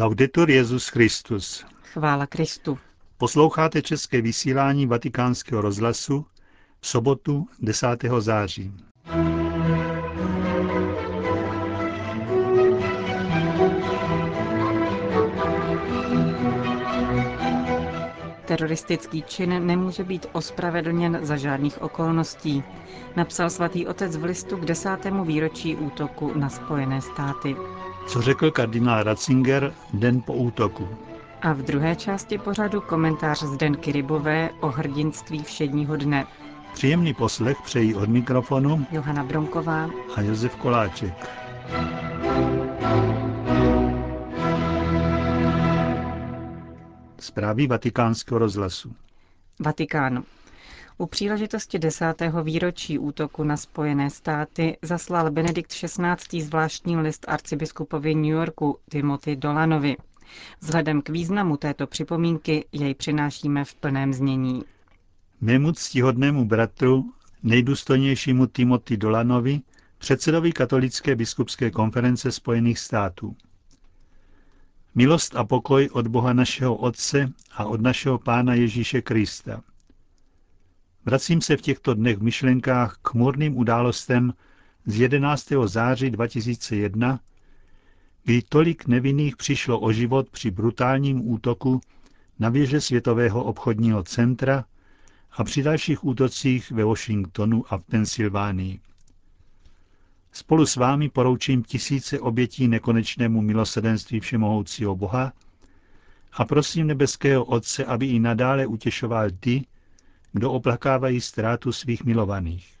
Laudetur Jesus Christus. Chvála Kristu. Posloucháte české vysílání Vatikánského rozhlasu v sobotu 10. září. Teroristický čin nemůže být ospravedlněn za žádných okolností, napsal svatý otec v listu k 10. výročí útoku na Spojené státy. Co řekl kardinál Ratzinger den po útoku? A v druhé části pořadu komentář Zdenky Rybové o hrdinství všedního dne. Příjemný poslech přejí od mikrofonu Johana Bromková a Josef Koláček. Zprávy Vatikánského rozhlasu. Vatikán. U příležitosti 10. výročí útoku na Spojené státy zaslal Benedikt XVI. Zvláštní list arcibiskupovi New Yorku Timothy Dolanovi. Vzhledem k významu této připomínky jej přinášíme v plném znění. Mému ctihodnému bratru, nejdůstojnějšímu Timothy Dolanovi, předsedovi Katolické biskupské konference Spojených států. Milost a pokoj od Boha našeho Otce a od našeho Pána Ježíše Krista. Vracím se v těchto dnech v myšlenkách k chmurným událostem z 11. září 2001, kdy tolik nevinných přišlo o život při brutálním útoku na věže Světového obchodního centra a při dalších útocích ve Washingtonu a v Pensylvánii. Spolu s vámi poroučím tisíce obětí nekonečnému milosrdenství všemohoucího Boha a prosím nebeského Otce, aby i nadále utěšoval ty, kdo oplakávají ztrátu svých milovaných.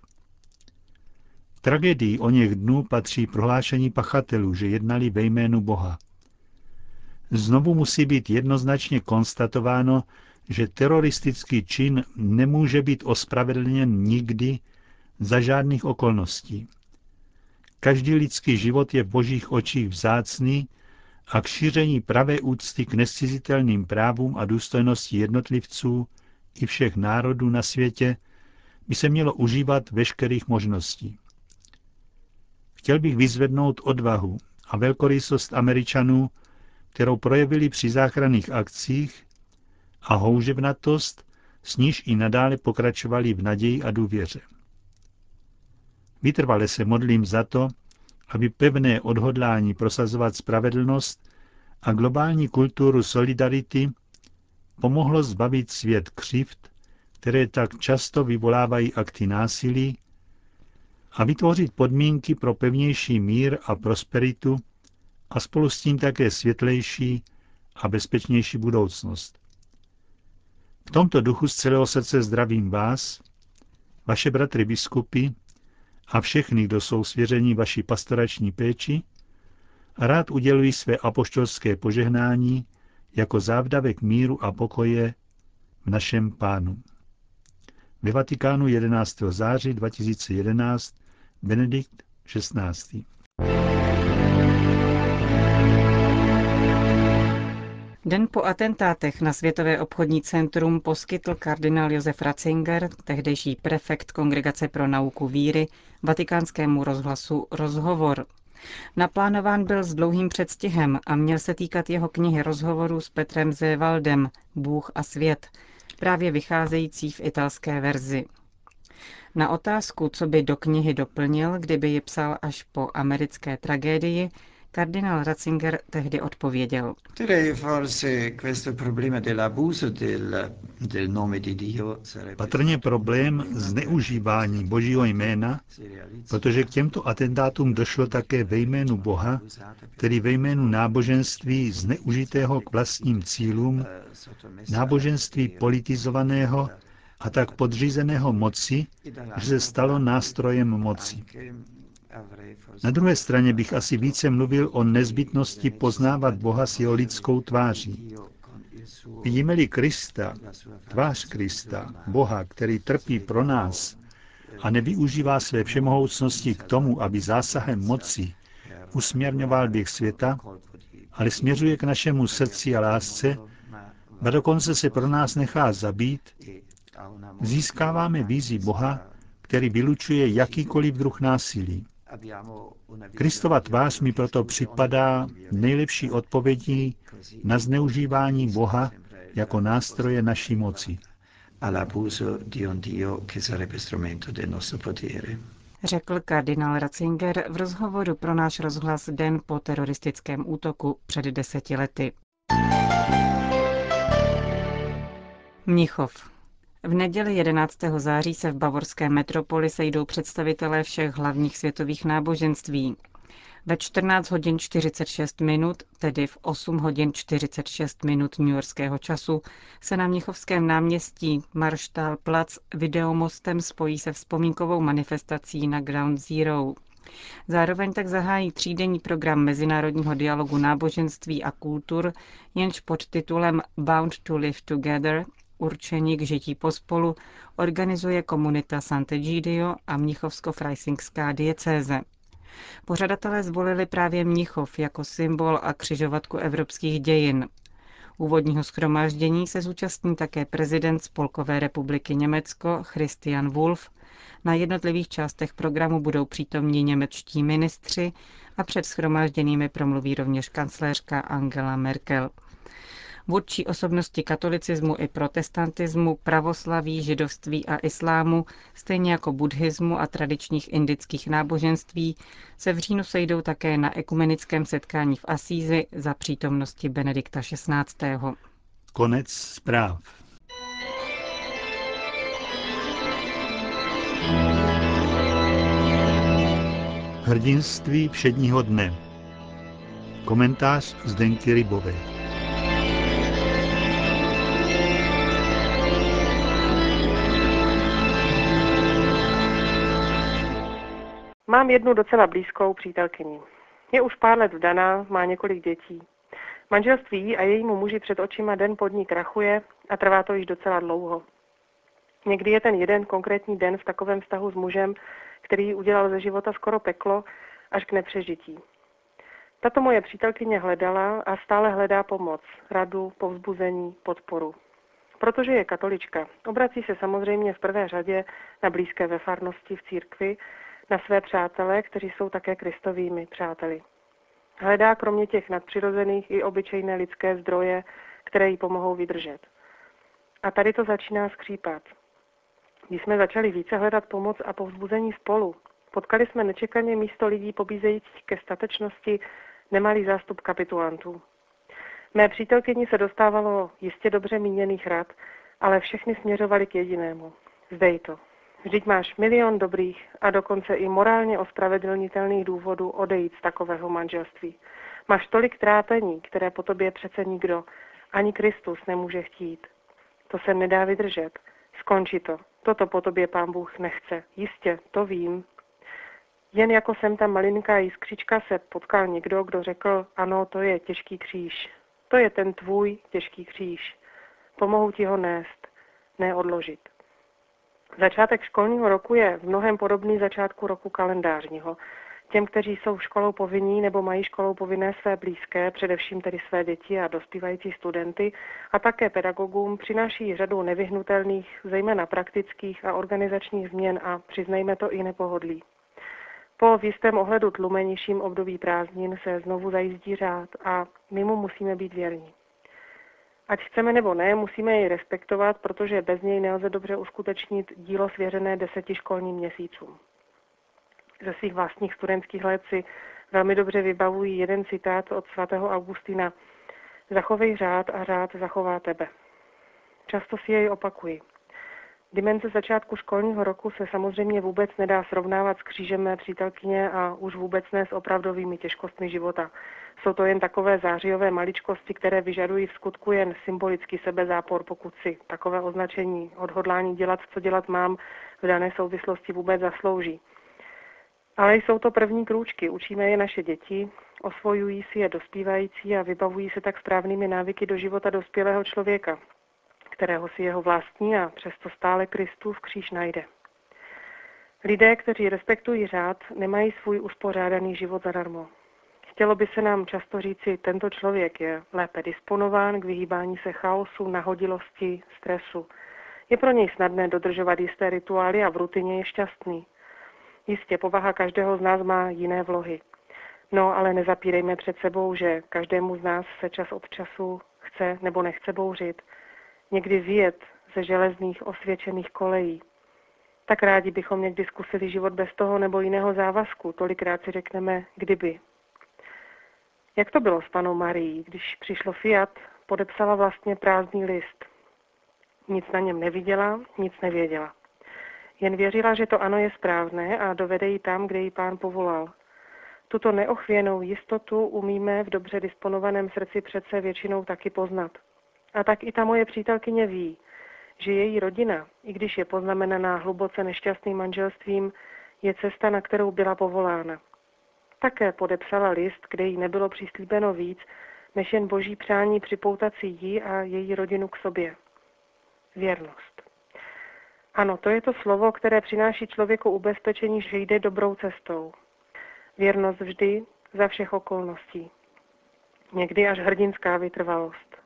Tragédii o něch dnů patří prohlášení pachatelů, že jednali ve jménu Boha. Znovu musí být jednoznačně konstatováno, že teroristický čin nemůže být ospravedlněn nikdy za žádných okolností. Každý lidský život je v božích očích vzácný a k šíření pravé úcty k nezcizitelným právům a důstojnosti jednotlivců i všech národů na světě by se mělo užívat veškerých možností. Chtěl bych vyzvednout odvahu a velkorysost Američanů, kterou projevili při záchranných akcích, a houževnatost, s níž i nadále pokračovali v naději a důvěře. Vytrvale se modlím za to, aby pevné odhodlání prosazovat spravedlnost a globální kulturu solidarity pomohlo zbavit svět křivd, které tak často vyvolávají akty násilí, a vytvořit podmínky pro pevnější mír a prosperitu a spolu s tím také světlejší a bezpečnější budoucnost. V tomto duchu z celého srdce zdravím vás, vaše bratry biskupy a všechny, kdo jsou svěřeni vaší pastorační péči, a rád uděluji své apoštolské požehnání jako závdavek míru a pokoje v našem Pánu. Ve Vatikánu 11. září 2011 Benedikt XVI. Den po atentátech na Světové obchodní centrum poskytl kardinál Josef Ratzinger, tehdejší prefekt Kongregace pro nauku víry, Vatikánskému rozhlasu rozhovor. Naplánován byl s dlouhým předstihem a měl se týkat jeho knihy rozhovorů s Petrem Seewaldem Bůh a svět, právě vycházející v italské verzi. Na otázku, co by do knihy doplnil, kdyby ji psal až po americké tragédii, kardinál Ratzinger tehdy odpověděl. Patrně problém zneužívání Božího jména, protože k těmto atentátům došlo také ve jménu Boha, tedy ve jménu náboženství zneužitého k vlastním cílům, náboženství politizovaného a tak podřízeného moci, že se stalo nástrojem moci. Na druhé straně bych asi více mluvil o nezbytnosti poznávat Boha s jeho lidskou tváří. Vidíme-li Krista, tvář Krista, Boha, který trpí pro nás a nevyužívá své všemohoucnosti k tomu, aby zásahem moci usměrňoval běh světa, ale směřuje k našemu srdci a lásce, a dokonce se pro nás nechá zabít, získáváme vizi Boha, který vylučuje jakýkoliv druh násilí. Kristova tvář mi proto připadá nejlepší odpovědí na zneužívání Boha jako nástroje naší moci. Řekl kardinál Ratzinger v rozhovoru pro náš rozhlas den po teroristickém útoku před 10 lety. Mnichov. V neděli 11. září se v bavorské metropoli sejdou představitelé všech hlavních světových náboženství. Ve 14:46, tedy v 8:46 newyorského času, se na mnichovském náměstí Marstallplatz videomostem spojí se vzpomínkovou manifestací na Ground Zero. Zároveň tak zahájí třídenní program mezinárodního dialogu náboženství a kultur, jenž pod titulem Bound to Live Together, určení k žití pospolu, organizuje komunita Sant'Egidio a mnichovsko-freisingská diecéze. Pořadatelé zvolili právě Mnichov jako symbol a křižovatku evropských dějin. Úvodního shromáždění se zúčastní také prezident Spolkové republiky Německo Christian Wolf. Na jednotlivých částech programu budou přítomní němečtí ministři a před shromážděnými promluví rovněž kancléřka Angela Merkel. Vůdčí osobnosti katolicismu i protestantismu, pravoslaví, židovství a islámu, stejně jako buddhismu a tradičních indických náboženství, se v říjnu sejdou také na ekumenickém setkání v Asízi za přítomnosti Benedikta XVI. Konec zpráv. Hrdinství všedního dne. Komentář Zdenky Rybové. Mám jednu docela blízkou přítelkyni. Je už pár let vdaná, má několik dětí. Manželství jí a jejímu muži před očima den po dní krachuje a trvá to již docela dlouho. Někdy je ten jeden konkrétní den v takovém vztahu s mužem, který ji udělal ze života skoro peklo, až k nepřežití. Tato moje přítelkyně hledala a stále hledá pomoc, radu, povzbuzení, podporu. Protože je katolička, obrací se samozřejmě v prvé řadě na blízké ve farnosti v církvi, na své přátelé, kteří jsou také Kristovými přáteli. Hledá kromě těch nadpřirozených i obyčejné lidské zdroje, které jí pomohou vydržet. A tady to začíná skřípat. Když jsme začali více hledat pomoc a povzbuzení spolu, potkali jsme nečekaně místo lidí pobízejících ke statečnosti nemalý zástup kapitulantů. Mé přítelkyni se dostávalo jistě dobře míněných rad, ale všechny směřovali k jedinému. Zdej to. Vždyť máš milion dobrých a dokonce i morálně ospravedlnitelných důvodů odejít z takového manželství. Máš tolik trápení, které po tobě přece nikdo, ani Kristus nemůže chtít. To se nedá vydržet. Skonči to. Toto po tobě Pán Bůh nechce. Jistě, to vím. Jen jako jsem ta malinká jiskřička se potkal někdo, kdo řekl, ano, to je těžký kříž. To je ten tvůj těžký kříž. Pomohu ti ho nést, ne odložit. Začátek školního roku je v mnohem podobný začátku roku kalendářního. Těm, kteří jsou školou povinní nebo mají školou povinné své blízké, především tedy své děti a dospívající studenty, a také pedagogům, přináší řadu nevyhnutelných, zejména praktických a organizačních změn a přiznejme to i nepohodlí. Po v jistém ohledu tlumenějším období prázdnin se znovu zajízdí řád a my mu musíme být věrní. Ať chceme nebo ne, musíme jej respektovat, protože bez něj nelze dobře uskutečnit dílo svěřené 10 školním měsícům. Ze svých vlastních studentských let si velmi dobře vybavují jeden citát od svatého Augustina. Zachovej řád a řád zachová tebe. Často si jej opakuji. Dimenze začátku školního roku se samozřejmě vůbec nedá srovnávat s křížem mé přítelkyně a už vůbec ne s opravdovými těžkostmi života. Jsou to jen takové zářijové maličkosti, které vyžadují v skutku jen symbolický sebezápor, pokud si takové označení odhodlání dělat, co dělat mám, v dané souvislosti vůbec zaslouží. Ale jsou to první krůčky, učíme je naše děti, osvojují si je dospívající a vybavují se tak správnými návyky do života dospělého člověka, kterého si jeho vlastní a přesto stále Kristův kříž najde. Lidé, kteří respektují řád, nemají svůj uspořádaný život zadarmo. Chtělo by se nám často říci, tento člověk je lépe disponován k vyhýbání se chaosu, nahodilosti, stresu. Je pro něj snadné dodržovat jisté rituály a v rutině je šťastný. Jistě, povaha každého z nás má jiné vlohy. No, ale nezapírejme před sebou, že každému z nás se čas od času chce nebo nechce bouřit. Někdy vyjet ze železných osvědčených kolejí. Tak rádi bychom někdy zkusili život bez toho nebo jiného závazku, tolikrát si řekneme kdyby. Jak to bylo s panou Marií, když přišlo Fiat, podepsala vlastně prázdný list. Nic na něm neviděla, nic nevěděla. Jen věřila, že to ano je správné a dovede ji tam, kde ji Pán povolal. Tuto neochvějnou jistotu umíme v dobře disponovaném srdci přece většinou taky poznat. A tak i ta moje přítelkyně ví, že její rodina, i když je poznamenaná hluboce nešťastným manželstvím, je cesta, na kterou byla povolána. Také podepsala list, kde jí nebylo přislíbeno víc, než jen boží přání připoutat si jí a její rodinu k sobě. Věrnost. Ano, to je to slovo, které přináší člověku ubezpečení, že jde dobrou cestou. Věrnost vždy, za všech okolností. Někdy až hrdinská vytrvalost.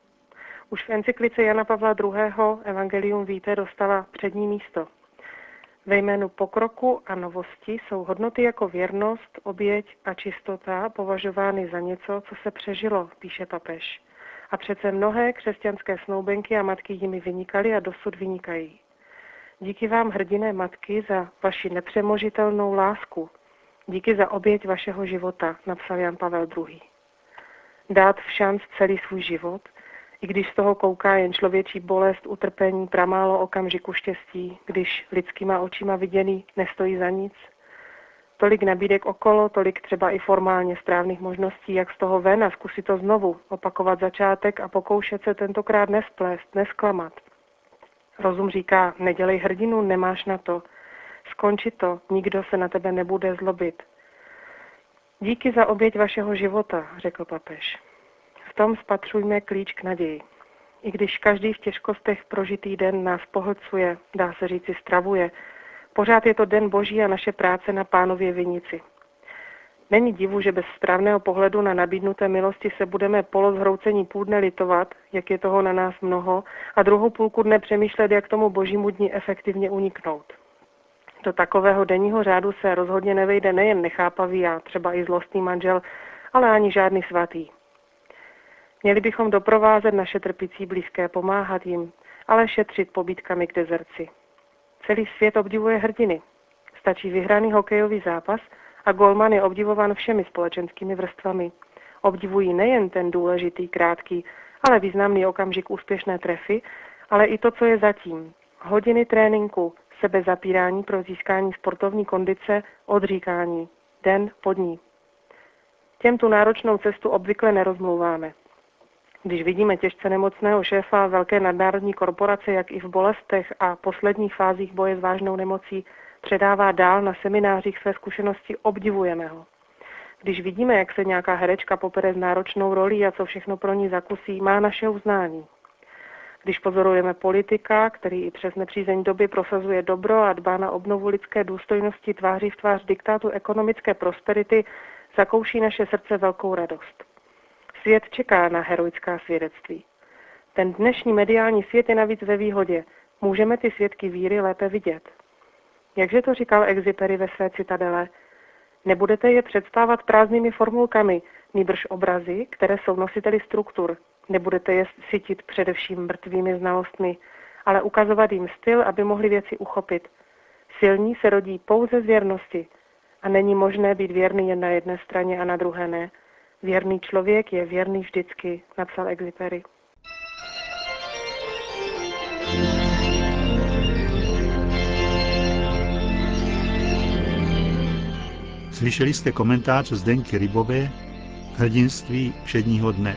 Už v encyklice Jana Pavla II. Evangelium vitae dostala přední místo. Ve jménu pokroku a novosti jsou hodnoty jako věrnost, oběť a čistota považovány za něco, co se přežilo, píše papež. A přece mnohé křesťanské snoubenky a matky jimi vynikaly a dosud vynikají. Díky vám, hrdinné matky, za vaši nepřemožitelnou lásku. Díky za oběť vašeho života, napsal Jan Pavel II. Dát v šanc celý svůj život, i když z toho kouká jen člověčí bolest, utrpení, pramálo okamžiku štěstí, když lidskýma očima viděný nestojí za nic. Tolik nabídek okolo, tolik třeba i formálně správných možností, jak z toho ven a zkusit to znovu, opakovat začátek a pokoušet se tentokrát nesplést, nesklamat. Rozum říká, nedělej hrdinu, nemáš na to. Skonči to, nikdo se na tebe nebude zlobit. Díky za oběť vašeho života, řekl papež. V tom spatřujme klíč k naději. I když každý v těžkostech prožitý den nás pohlcuje, dá se říci stravuje, pořád je to den boží a naše práce na Pánově vinici. Není divu, že bez správného pohledu na nabídnuté milosti se budeme polozhroucení půdne litovat, jak je toho na nás mnoho, a druhou půlku dne přemýšlet, jak tomu božímu dni efektivně uniknout. Do takového denního řádu se rozhodně nevejde nejen nechápavý a třeba i zlostný manžel, ale ani žádný svatý. Měli bychom doprovázet naše trpící blízké, pomáhat jim, ale šetřit pobídkami k dezerci. Celý svět obdivuje hrdiny. Stačí vyhraný hokejový zápas a golman je obdivován všemi společenskými vrstvami. Obdivují nejen ten důležitý, krátký, ale významný okamžik úspěšné trefy, ale i to, co je zatím. Hodiny tréninku, sebezapírání pro získání sportovní kondice, odříkání, den pod ní. Těm tu náročnou cestu obvykle nerozmluváme. Když vidíme těžce nemocného šéfa velké nadnárodní korporace, jak i v bolestech a posledních fázích boje s vážnou nemocí předává dál na seminářích své zkušenosti, obdivujeme ho. Když vidíme, jak se nějaká herečka popere s náročnou rolí a co všechno pro ní zakusí, má naše uznání. Když pozorujeme politika, který i přes nepřízeň doby prosazuje dobro a dbá na obnovu lidské důstojnosti tváří v tvář diktátu ekonomické prosperity, zakouší naše srdce velkou radost. Svět čeká na heroická svědectví. Ten dnešní mediální svět je navíc ve výhodě. Můžeme ty svědky víry lépe vidět. Jakže to říkal Exupéry ve své Citadele? Nebudete je předstávat prázdnými formulkami, nýbrž obrazy, které jsou nositeli struktur. Nebudete je sytit především mrtvými znalostmi, ale ukazovat jim styl, aby mohli věci uchopit. Silní se rodí pouze z věrnosti a není možné být věrný jen na jedné straně a na druhé ne. Věrný člověk je věrný vždycky, napsal Exupéry. Slyšeli jste komentář Zdenky Rybové k hrdinství všedního dne.